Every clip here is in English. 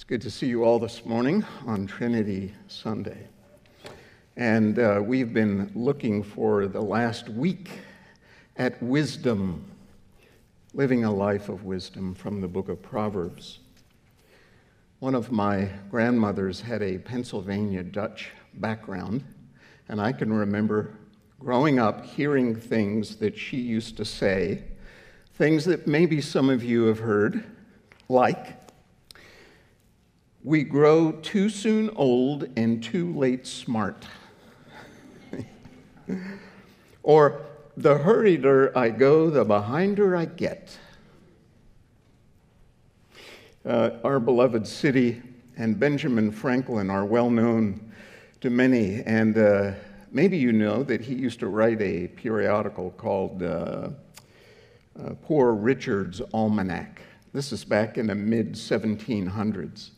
It's good to see you all this morning on Trinity Sunday. And we've been looking for the last week at wisdom, living a life of wisdom from the book of Proverbs. One of my grandmothers had a Pennsylvania Dutch background, and I can remember growing up hearing things that she used to say, things that maybe some of you have heard, like, "We grow too soon old and too late smart." Or, "The hurrieder I go, the behinder I get." Our beloved city and Benjamin Franklin are well known to many, and maybe you know that he used to write a periodical called Poor Richard's Almanac. This is back in the mid-1700s.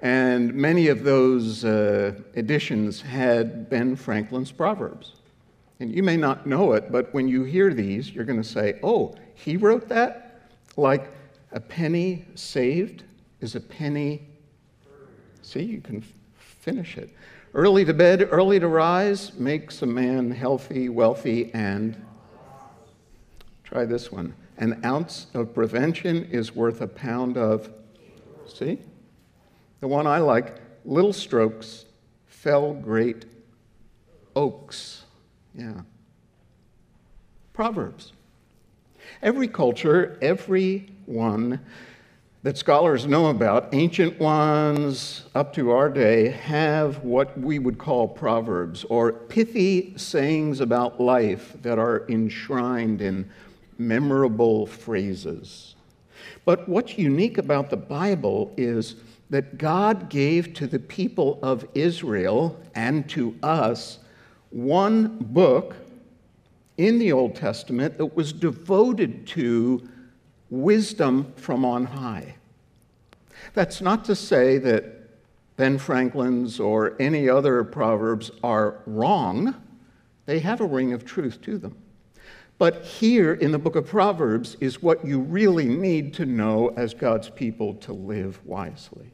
And many of those editions had Ben Franklin's Proverbs. And you may not know it, but when you hear these, you're going to say, "Oh, he wrote that?" Like, a penny saved is a penny. See, you can finish it. "Early to bed, early to rise makes a man healthy, wealthy, and..." Try this one. "An ounce of prevention is worth a pound of..." See? The one I like, "Little strokes fell great oaks." Yeah. Proverbs. Every culture, every one that scholars know about, ancient ones up to our day, have what we would call proverbs, or pithy sayings about life that are enshrined in memorable phrases. But what's unique about the Bible is that God gave to the people of Israel and to us one book in the Old Testament that was devoted to wisdom from on high. That's not to say that Ben Franklin's or any other proverbs are wrong. They have a ring of truth to them. But here in the book of Proverbs is what you really need to know as God's people to live wisely.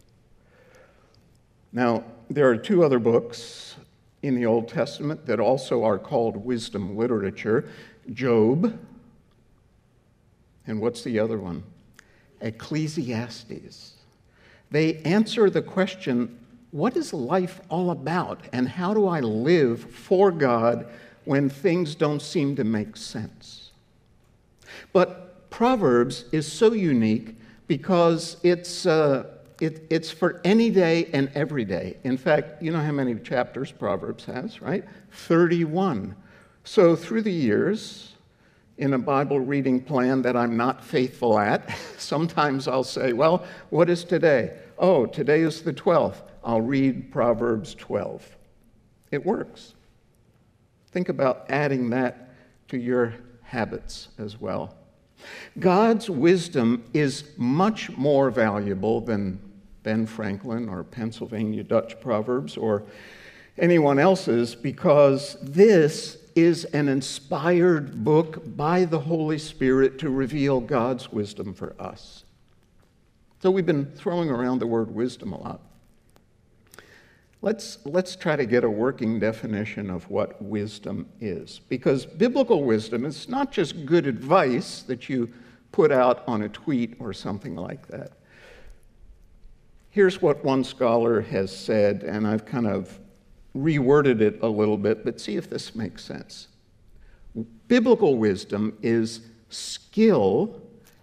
Now, there are two other books in the Old Testament that also are called wisdom literature. Job, and what's the other one? Ecclesiastes. They answer the question, what is life all about, and how do I live for God when things don't seem to make sense? But Proverbs is so unique because it's for any day and every day. In fact, you know how many chapters Proverbs has, right? 31. So through the years, in a Bible reading plan that I'm not faithful at, sometimes I'll say, "Well, what is today? Oh, today is the 12th. I'll read Proverbs 12." It works. Think about adding that to your habits as well. God's wisdom is much more valuable than Ben Franklin or Pennsylvania Dutch Proverbs or anyone else's, because this is an inspired book by the Holy Spirit to reveal God's wisdom for us. So we've been throwing around the word wisdom a lot. Let's try to get a working definition of what wisdom is, because biblical wisdom is not just good advice that you put out on a tweet or something like that. Here's what one scholar has said, and I've kind of reworded it a little bit, but see if this makes sense. Biblical wisdom is skill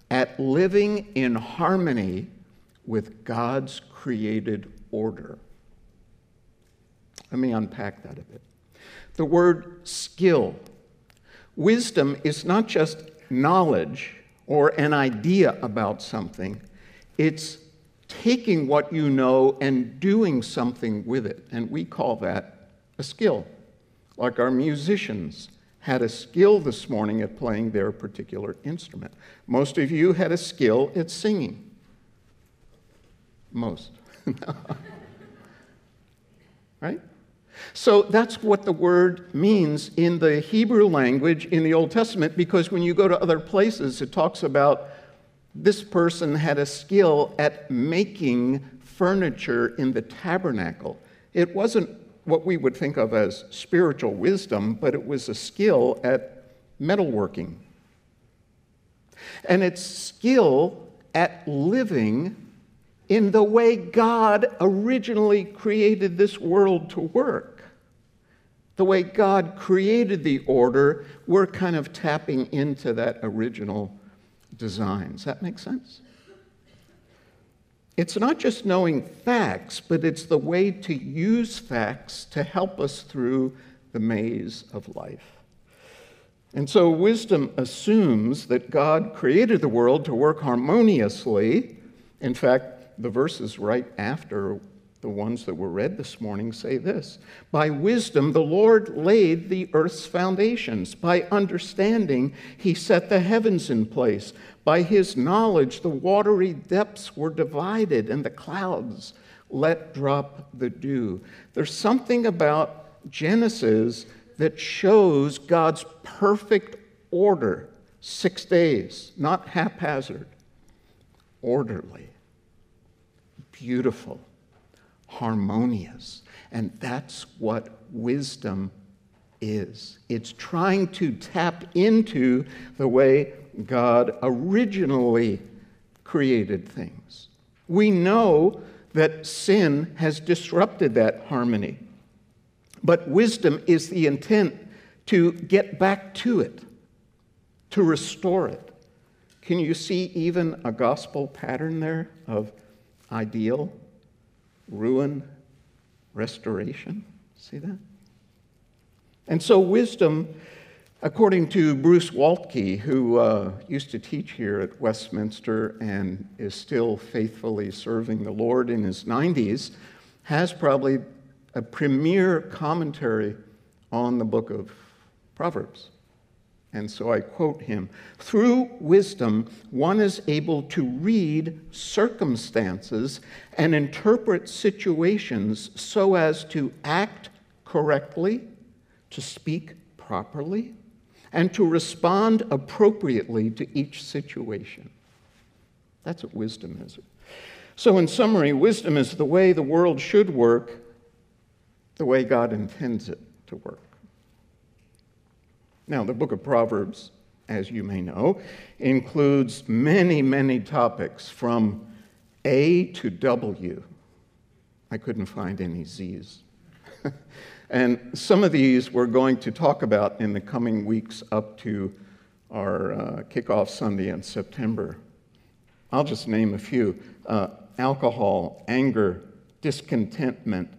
at living in harmony with God's created order. Let me unpack that a bit. The word skill. Wisdom is not just knowledge or an idea about something. It's taking what you know and doing something with it. And we call that a skill. Like our musicians had a skill this morning at playing their particular instrument. Most of you had a skill at singing. Most. Right? So that's what the word means in the Hebrew language in the Old Testament, because when you go to other places, it talks about This person had a skill at making furniture in the tabernacle. It wasn't what we would think of as spiritual wisdom, but it was a skill at metalworking. And it's skill at living in the way God originally created this world to work. The way God created the order, we're kind of tapping into that original design. Does that make sense? It's not just knowing facts, but it's the way to use facts to help us through the maze of life. And so wisdom assumes that God created the world to work harmoniously. In fact, the verses right after the ones that were read this morning say this: by wisdom the Lord laid the earth's foundations. By understanding he set the heavens in place. By his knowledge the watery depths were divided and the clouds let drop the dew. There's something about Genesis that shows God's perfect order, 6 days, not haphazard, orderly, beautiful, harmonious. And that's what wisdom is. It's trying to tap into the way God originally created things. We know that sin has disrupted that harmony, but wisdom is the intent to get back to it, to restore it. Can you see even a gospel pattern there of ideal, ruin, restoration? See that? And so wisdom, according to Bruce Waltke, who used to teach here at Westminster and is still faithfully serving the Lord in his 90s, has probably a premier commentary on the book of Proverbs. And so I quote him: "Through wisdom, one is able to read circumstances and interpret situations so as to act correctly, to speak properly, and to respond appropriately to each situation." That's what wisdom is. So in summary, wisdom is the way the world should work, the way God intends it to work. Now, the book of Proverbs, as you may know, includes many, many topics from A to W. I couldn't find any Z's. And some of these we're going to talk about in the coming weeks up to our kickoff Sunday in September. I'll just name a few: alcohol, anger, discontentment,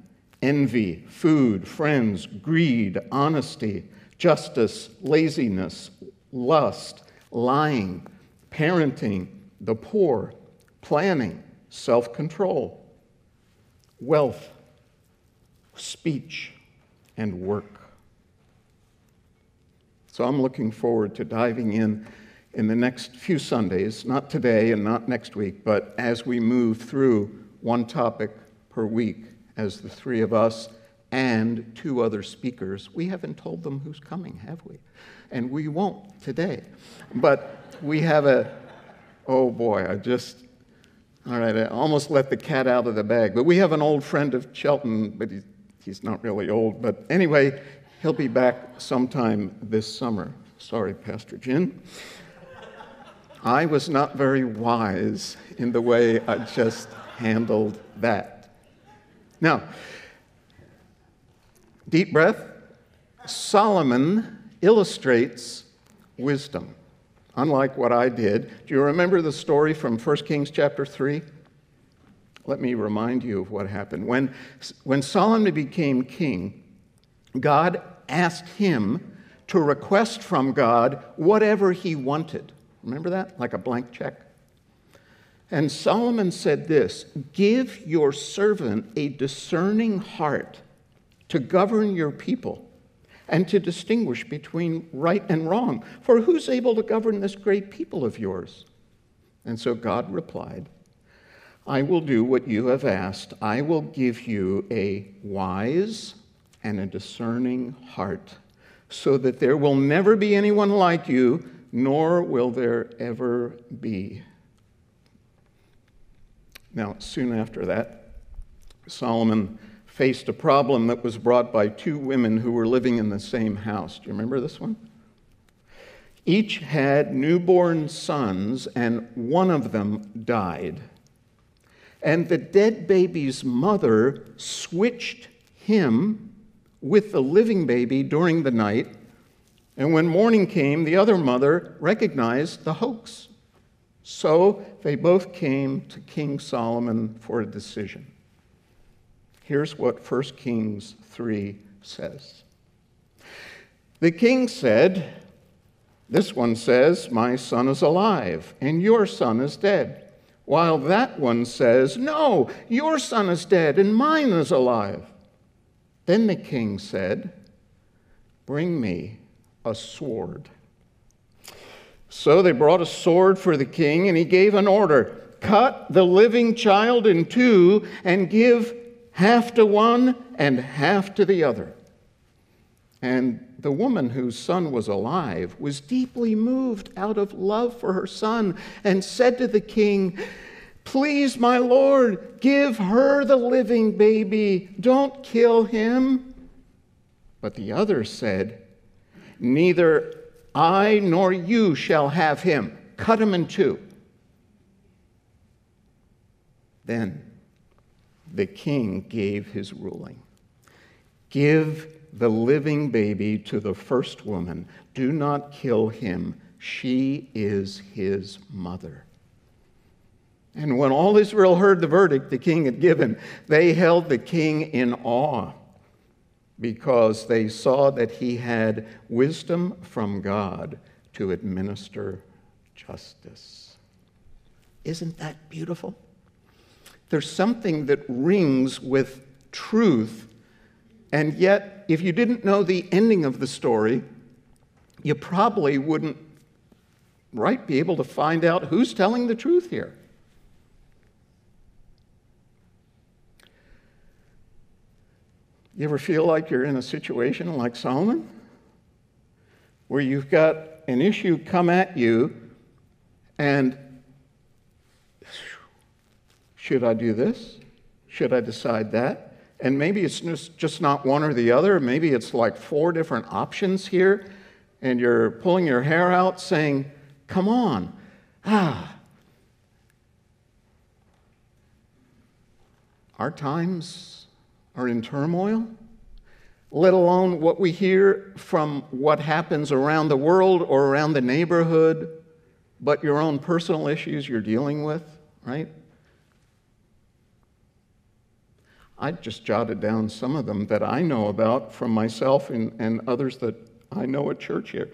envy, food, friends, greed, honesty, justice, laziness, lust, lying, parenting, the poor, planning, self-control, wealth, speech, and work. So I'm looking forward to diving in the next few Sundays, not today and not next week, but as we move through one topic per week, as the three of us and two other speakers. We haven't told them who's coming, have we? And we won't today. But we have a, oh boy, all right, I almost let the cat out of the bag. But we have an old friend of Chelton, but he's not really old. But anyway, he'll be back sometime this summer. Sorry, Pastor Jin. I was not very wise in the way I just handled that. Now, deep breath. Solomon illustrates wisdom, unlike what I did. Do you remember the story from 1 Kings chapter 3? Let me remind you of what happened. When Solomon became king, God asked him to request from God whatever he wanted. Remember that? Like a blank check. And Solomon said this: "Give your servant a discerning heart to govern your people and to distinguish between right and wrong. For who's able to govern this great people of yours?" And so God replied, "I will do what you have asked. I will give you a wise and a discerning heart, so that there will never be anyone like you, nor will there ever be Now, soon after that, Solomon faced a problem that was brought by two women who were living in the same house. Do you remember this one? Each had newborn sons, and one of them died. And the dead baby's mother switched him with the living baby during the night, and when morning came, the other mother recognized the hoax. So they both came to King Solomon for a decision. Here's what 1 Kings 3 says. The king said, this one says, my son is alive, and your son is dead. While that one says, no, your son is dead, and mine is alive. Then the king said, bring me a sword. So they brought a sword for the king, and he gave an order. Cut the living child in two, and give half to one and half to the other. And the woman whose son was alive was deeply moved out of love for her son and said to the king, please, my lord, give her the living baby. Don't kill him. But the other said, neither I nor you shall have him. Cut him in two. Then the king gave his ruling. Give the living baby to the first woman. Do not kill him. She is his mother. And when all Israel heard the verdict the king had given, they held the king in awe, because they saw that he had wisdom from God to administer justice. Isn't that beautiful? There's something that rings with truth, and yet, if you didn't know the ending of the story, you probably wouldn't, right, be able to find out who's telling the truth here. You ever feel like you're in a situation like Solomon, where you've got an issue come at you, and should I do this? Should I decide that? And maybe it's just not one or the other. Maybe it's like four different options here, and you're pulling your hair out saying, come on, Our times are in turmoil, let alone what we hear from what happens around the world or around the neighborhood, but your own personal issues you're dealing with, right? I just jotted down some of them that I know about from myself and others that I know at church here.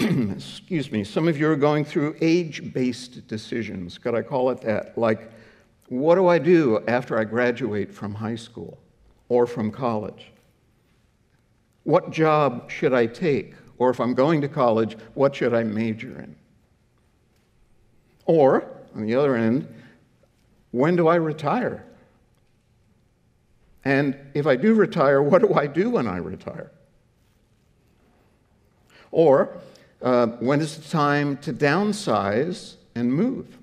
Excuse me. Some of you are going through age-based decisions. Could I call it that? Like, what do I do after I graduate from high school or from college? What job should I take? Or if I'm going to college, what should I major in? Or, on the other end, when do I retire? And if I do retire, what do I do when I retire? Or, when is the time to downsize and move?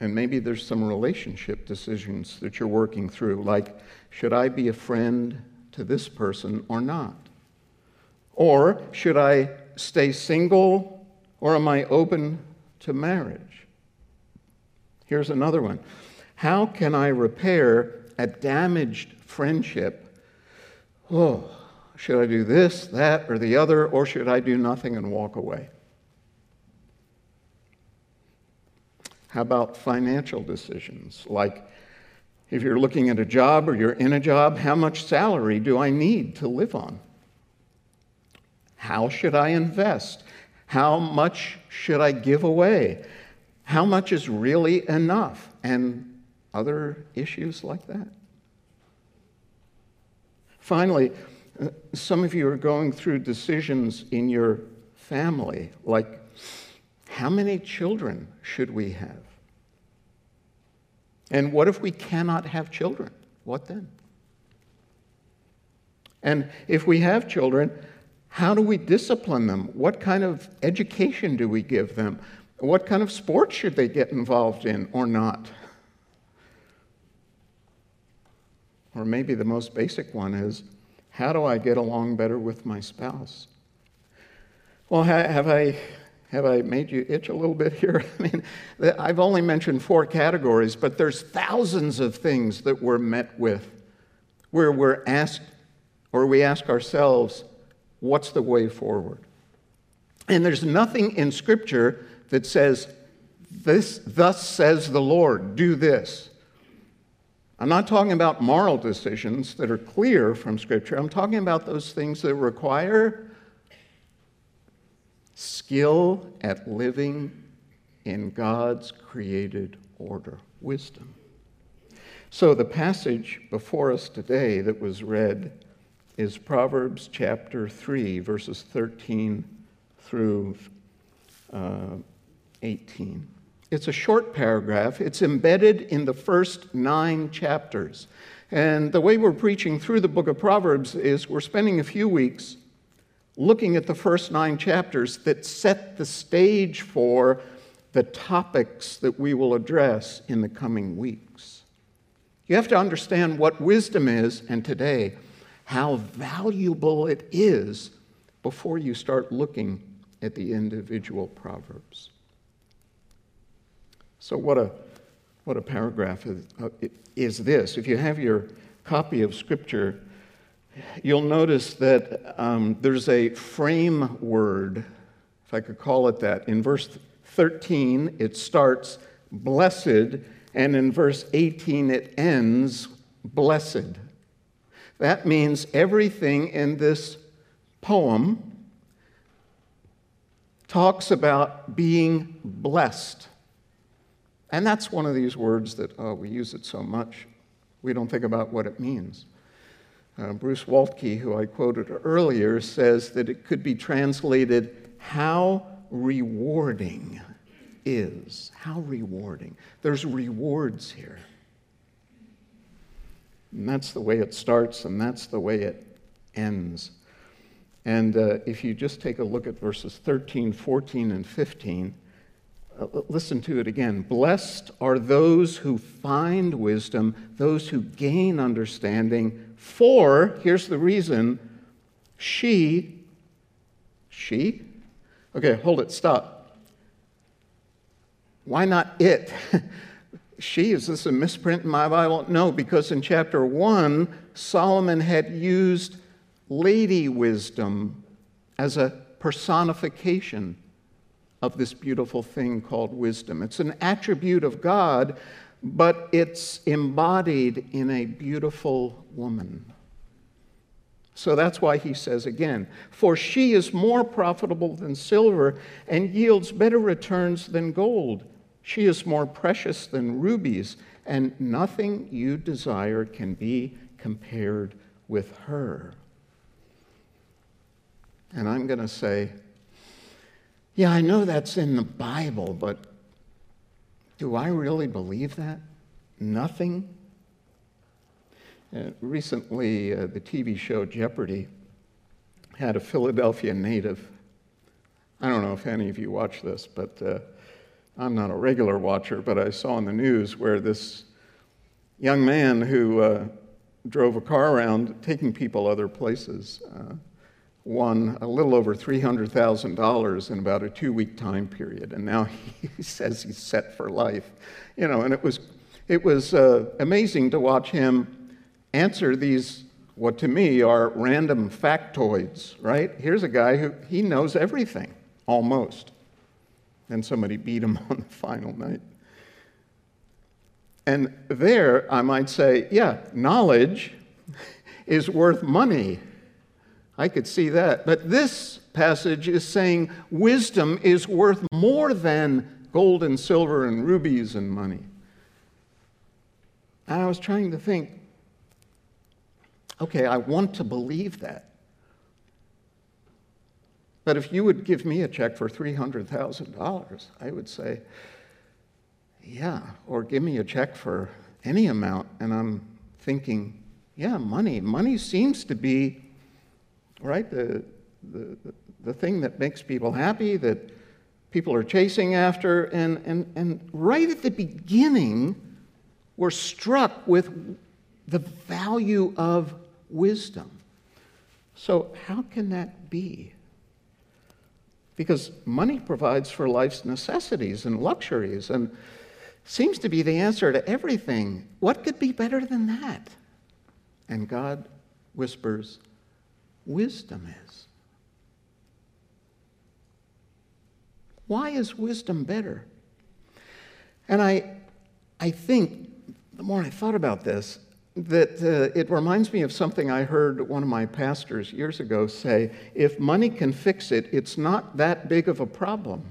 And maybe there's some relationship decisions that you're working through, like, should I be a friend to this person or not? Or should I stay single, or am I open to marriage? Here's another one. How can I repair a damaged friendship? Oh, should I do this, that, or the other, or should I do nothing and walk away? How about financial decisions? Like, if you're looking at a job or you're in a job, how much salary do I need to live on? How should I invest? How much should I give away? How much is really enough? And other issues like that. Finally, some of you are going through decisions in your family, like, how many children should we have? And what if we cannot have children? What then? And if we have children, how do we discipline them? What kind of education do we give them? What kind of sports should they get involved in or not? Or maybe the most basic one is, how do I get along better with my spouse? Well, have I made you itch a little bit here? I mean, I've only mentioned four categories, but there's thousands of things that we're met with where we're asked, or we ask ourselves, what's the way forward? And there's nothing in Scripture that says, "This, thus says the Lord, do this." I'm not talking about moral decisions that are clear from Scripture. I'm talking about those things that require skill at living in God's created order, wisdom. So the passage before us today that was read is Proverbs chapter 3, verses 13 through 18. It's a short paragraph. It's embedded in the first 9 chapters. And the way we're preaching through the book of Proverbs is we're spending a few weeks looking at the first 9 chapters that set the stage for the topics that we will address in the coming weeks. You have to understand what wisdom is, and today, how valuable it is before you start looking at the individual Proverbs. So what a paragraph is this. If you have your copy of Scripture, you'll notice that there's a frame word, if I could call it that. In verse 13, it starts, blessed, and in verse 18, it ends, blessed. That means everything in this poem talks about being blessed. And that's one of these words that, oh, we use it so much, we don't think about what it means. Bruce Waltke, who I quoted earlier, says that it could be translated, how rewarding is. How rewarding. There's rewards here. And that's the way it starts, and that's the way it ends. And if you just take a look at verses 13, 14, and 15, listen to it again. Blessed are those who find wisdom, those who gain understanding, for, here's the reason, she? Okay, hold it, stop. Why not it? She, is this a misprint in my Bible? No, because in chapter 1, Solomon had used lady wisdom as a personification of this beautiful thing called wisdom. It's an attribute of God, but it's embodied in a beautiful woman. So that's why he says again, for she is more profitable than silver and yields better returns than gold. She is more precious than rubies, and nothing you desire can be compared with her. And I'm going to say, yeah, I know that's in the Bible, but do I really believe that? Nothing? Recently, the TV show Jeopardy! Had a Philadelphia native. I don't know if any of you watch this, but I'm not a regular watcher, but I saw in the news where this young man who drove a car around taking people other places won a little over $300,000 in about a 2-week time period, and now he says he's set for life. You know, and it was amazing to watch him answer these, what to me are random factoids, right? Here's a guy who, he knows everything, almost. And somebody beat him on the final night. And there, I might say, yeah, knowledge is worth money. I could see that. But this passage is saying wisdom is worth more than gold and silver and rubies and money. And I was trying to think, okay, I want to believe that. But if you would give me a check for $300,000, I would say, yeah, or give me a check for any amount. And I'm thinking, yeah, money. Money seems to be, right, the thing that makes people happy, that people are chasing after. And right at the beginning, we're struck with the value of wisdom. So how can that be? Because money provides for life's necessities and luxuries and seems to be the answer to everything. What could be better than that? And God whispers, wisdom is. Why is wisdom better? And I think, the more I thought about this, that it reminds me of something I heard one of my pastors years ago say, if money can fix it, it's not that big of a problem.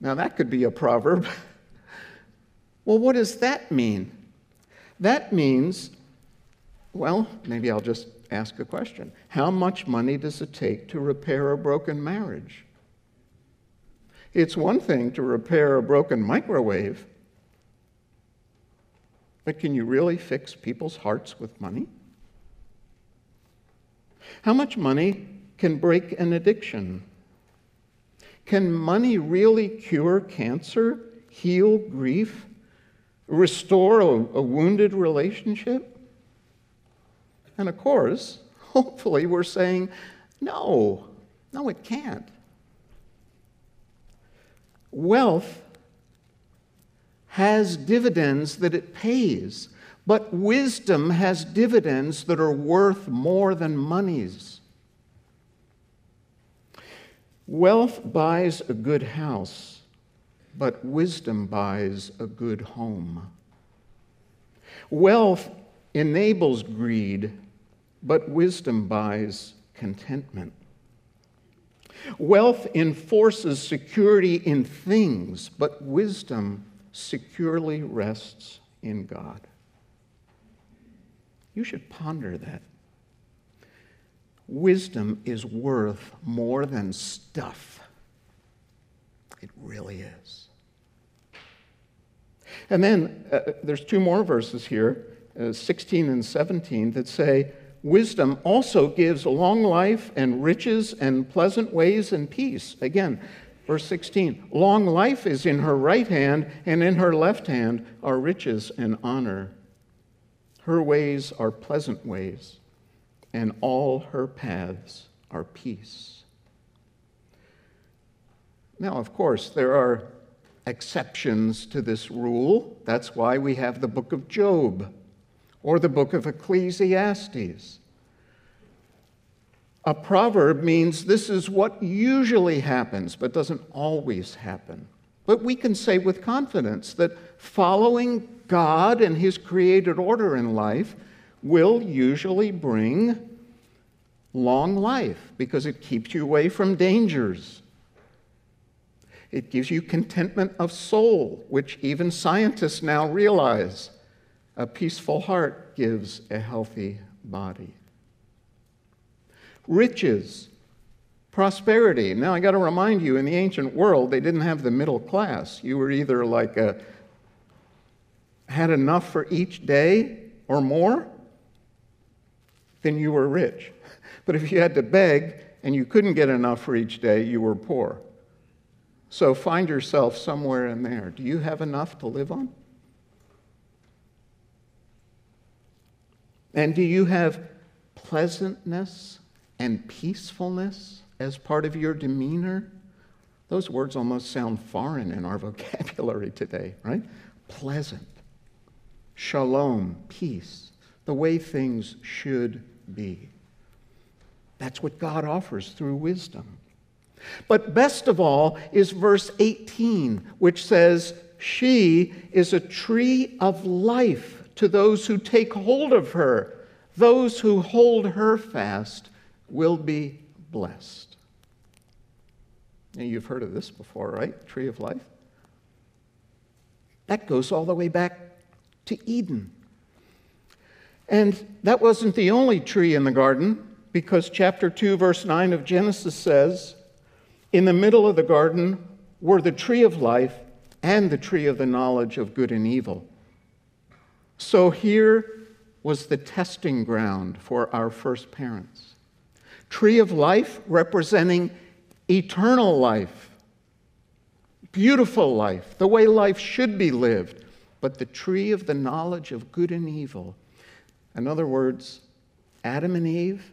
Now that could be a proverb. Well, what does that mean? That means, well, maybe I'll just ask a question. How much money does it take to repair a broken marriage? It's one thing to repair a broken microwave, but can you really fix people's hearts with money? How much money can break an addiction? Can money really cure cancer, heal grief, restore a wounded relationship? And of course, hopefully we're saying, no, it can't. Wealth has dividends that it pays, but wisdom has dividends that are worth more than monies. Wealth buys a good house, but wisdom buys a good home. Wealth enables greed, but wisdom buys contentment. Wealth enforces security in things, but wisdom securely rests in God. You should ponder that. Wisdom is worth more than stuff. It really is. And then there's two more verses here, 16 and 17, that say, wisdom also gives long life and riches and pleasant ways and peace. Again, Verse 16, long life is in her right hand, and in her left hand are riches and honor. Her ways are pleasant ways, and all her paths are peace. Now, of course, there are exceptions to this rule. That's why we have the book of Job or the book of Ecclesiastes. A proverb means this is what usually happens, but doesn't always happen. But we can say with confidence that following God and His created order in life will usually bring long life because it keeps you away from dangers. It gives you contentment of soul, which even scientists now realize. A peaceful heart gives a healthy body. Riches, prosperity. Now, I got to remind you, in the ancient world, they didn't have the middle class. You were either like had enough for each day or more, then you were rich. But if you had to beg and you couldn't get enough for each day, you were poor. So find yourself somewhere in there. Do you have enough to live on? And do you have pleasantness and peacefulness as part of your demeanor? Those words almost sound foreign in our vocabulary today, right? Pleasant, shalom, peace, the way things should be. That's what God offers through wisdom. But best of all is verse 18, which says, she is a tree of life to those who take hold of her. Those who hold her fast will be blessed. Now, you've heard of this before, right? Tree of life. That goes all the way back to Eden. And that wasn't the only tree in the garden, because chapter 2, verse 9 of Genesis says, in the middle of the garden were the tree of life and the tree of the knowledge of good and evil. So here was the testing ground for our first parents. Tree of life representing eternal life, beautiful life, the way life should be lived, but the tree of the knowledge of good and evil. In other words, Adam and Eve,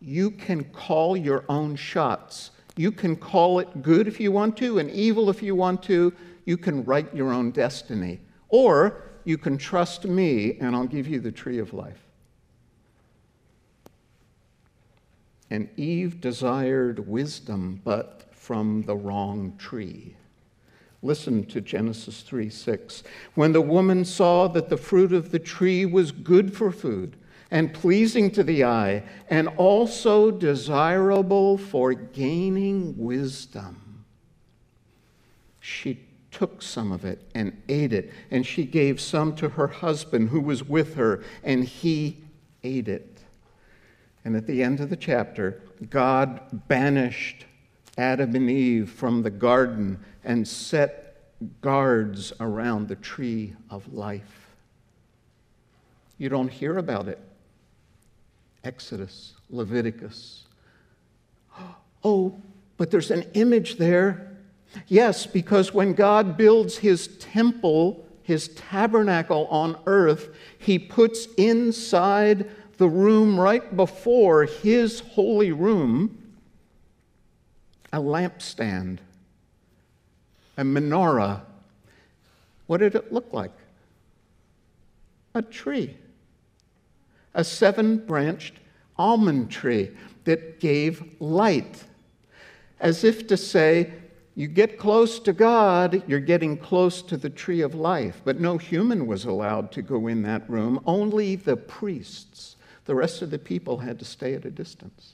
you can call your own shots. You can call it good if you want to and evil if you want to. You can write your own destiny. Or you can trust me and I'll give you the tree of life. And Eve desired wisdom, but from the wrong tree. Listen to Genesis 3:6. When the woman saw that the fruit of the tree was good for food and pleasing to the eye, and also desirable for gaining wisdom, she took some of it and ate it, and she gave some to her husband who was with her, and he ate it. And at the end of the chapter, God banished Adam and Eve from the garden and set guards around the tree of life. You don't hear about it. Exodus, Leviticus. Oh, but there's an image there. Yes, because when God builds his temple, his tabernacle on earth, he puts inside the room right before his holy room a lampstand, a menorah. What did it look like? A tree, a 7-branched almond tree that gave light, as if to say, you get close to God, you're getting close to the tree of life. But no human was allowed to go in that room, only the priests. The rest of the people had to stay at a distance.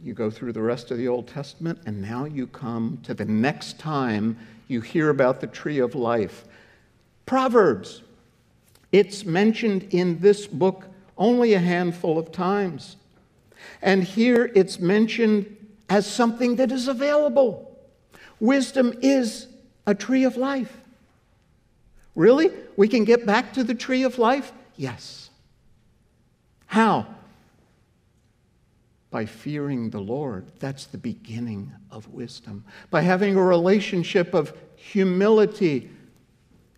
You go through the rest of the Old Testament, and now you come to the next time you hear about the tree of life. Proverbs. It's mentioned in this book only a handful of times. And here it's mentioned as something that is available. Wisdom is a tree of life. Really? We can get back to the tree of life? Yes. How? By fearing the Lord. That's the beginning of wisdom. By having a relationship of humility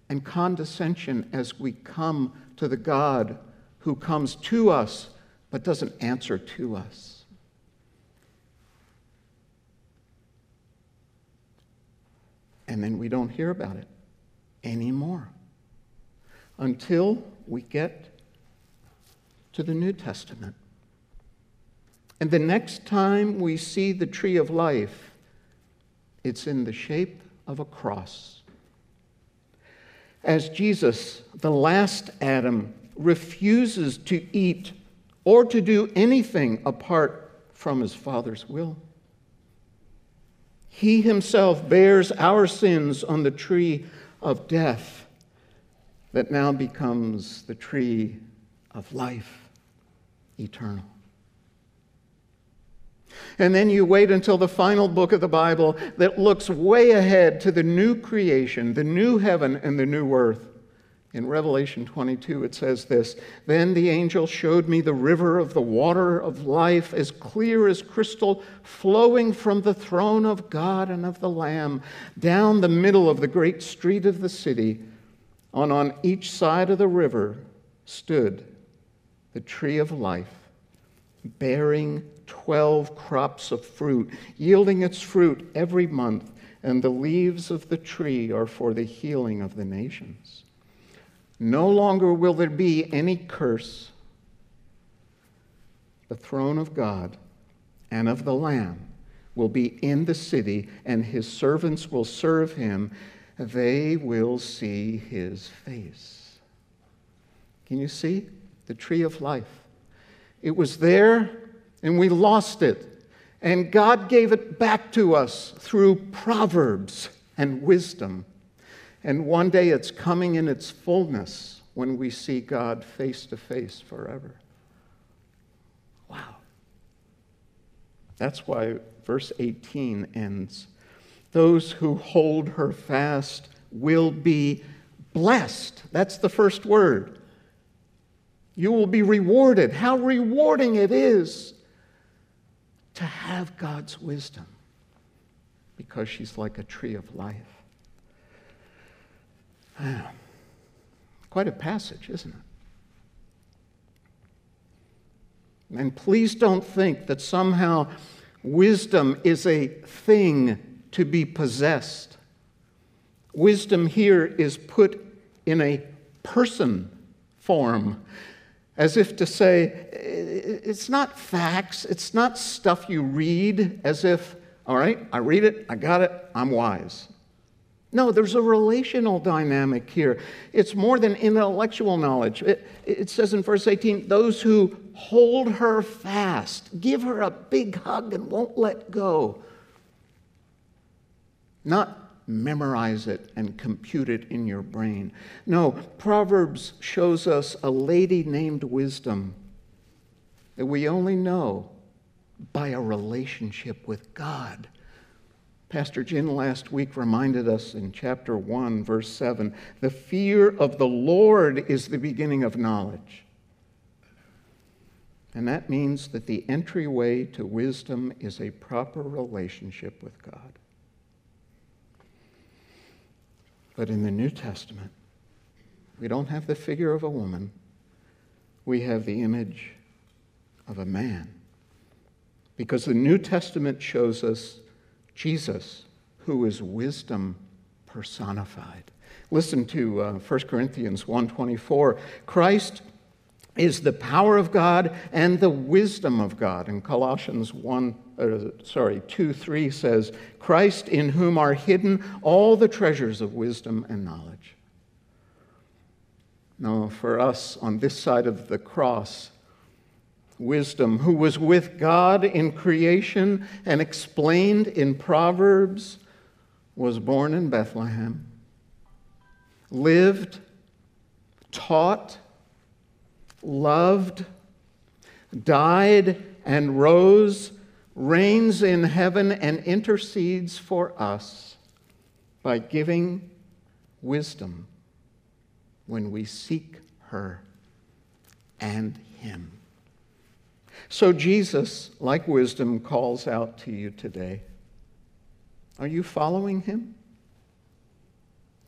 and condescension as we come to the God who comes to us but doesn't answer to us. And then we don't hear about it anymore until we get to the New Testament. And the next time we see the tree of life, it's in the shape of a cross. As Jesus, the last Adam, refuses to eat or to do anything apart from his Father's will. He himself bears our sins on the tree of death that now becomes the tree of life eternal. And then you wait until the final book of the Bible that looks way ahead to the new creation, the new heaven and the new earth. In Revelation 22, it says this, "Then the angel showed me the river of the water of life, as clear as crystal, flowing from the throne of God and of the Lamb, down the middle of the great street of the city. And on each side of the river stood the tree of life, bearing 12 crops of fruit, yielding its fruit every month, and the leaves of the tree are for the healing of the nations. No longer will there be any curse. The throne of God and of the Lamb will be in the city, and his servants will serve him. They will see his face." Can you see? The tree of life. It was there, and we lost it. And God gave it back to us through Proverbs and wisdom. And one day it's coming in its fullness when we see God face to face forever. Wow. That's why verse 18 ends. Those who hold her fast will be blessed. That's the first word. You will be rewarded. How rewarding it is to have God's wisdom, because she's like a tree of life. Quite a passage, isn't it? And please don't think that somehow wisdom is a thing to be possessed. Wisdom here is put in a person form, as if to say, it's not facts, it's not stuff you read as if, all right, I read it, I got it, I'm wise. No, there's a relational dynamic here. It's more than intellectual knowledge. It says in verse 18, those who hold her fast, give her a big hug and won't let go. Not memorize it and compute it in your brain. No, Proverbs shows us a lady named Wisdom that we only know by a relationship with God. Pastor Jin last week reminded us in chapter 1, verse 7, the fear of the Lord is the beginning of knowledge. And that means that the entryway to wisdom is a proper relationship with God. But in the New Testament, we don't have the figure of a woman. We have the image of a man. Because the New Testament shows us Jesus, who is wisdom personified. Listen to 1 Corinthians 1:24. Christ is the power of God and the wisdom of God. And Colossians 2:3 says, Christ, in whom are hidden all the treasures of wisdom and knowledge. Now, for us on this side of the cross, wisdom, who was with God in creation and explained in Proverbs, was born in Bethlehem, lived, taught, loved, died and rose, reigns in heaven and intercedes for us by giving wisdom when we seek her and him. So Jesus, like wisdom, calls out to you today. Are you following him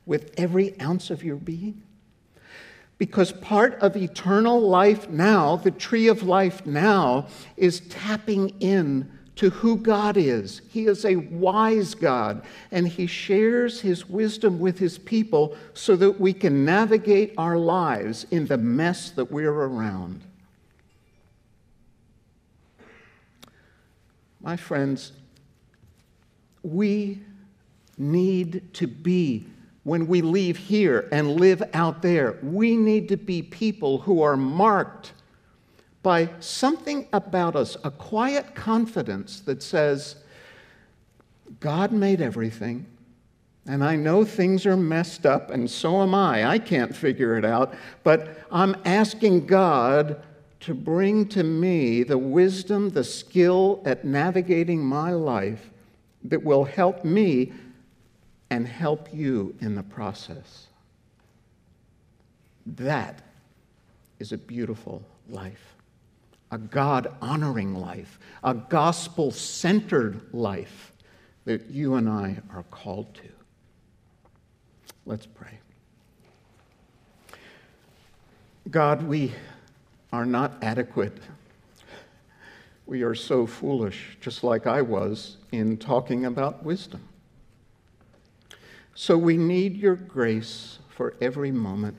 with every ounce of your being? Because part of eternal life now, the tree of life now, is tapping in to who God is. He is a wise God, and he shares his wisdom with his people so that we can navigate our lives in the mess that we're around. My friends, we need to be, when we leave here and live out there, we need to be people who are marked by something about us, a quiet confidence that says, God made everything, and I know things are messed up, and so am I. I can't figure it out, but I'm asking God to bring to me the wisdom, the skill at navigating my life that will help me and help you in the process. That is a beautiful life, a God-honoring life, a gospel-centered life that you and I are called to. Let's pray. God, we are not adequate. We are so foolish, just like I was, in talking about wisdom. So we need your grace for every moment,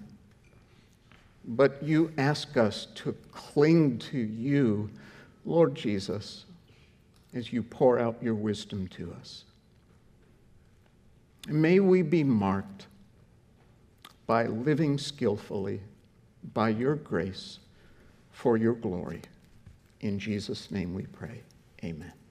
but you ask us to cling to you, Lord Jesus, as you pour out your wisdom to us. May we be marked by living skillfully by your grace for your glory. In Jesus' name we pray, amen.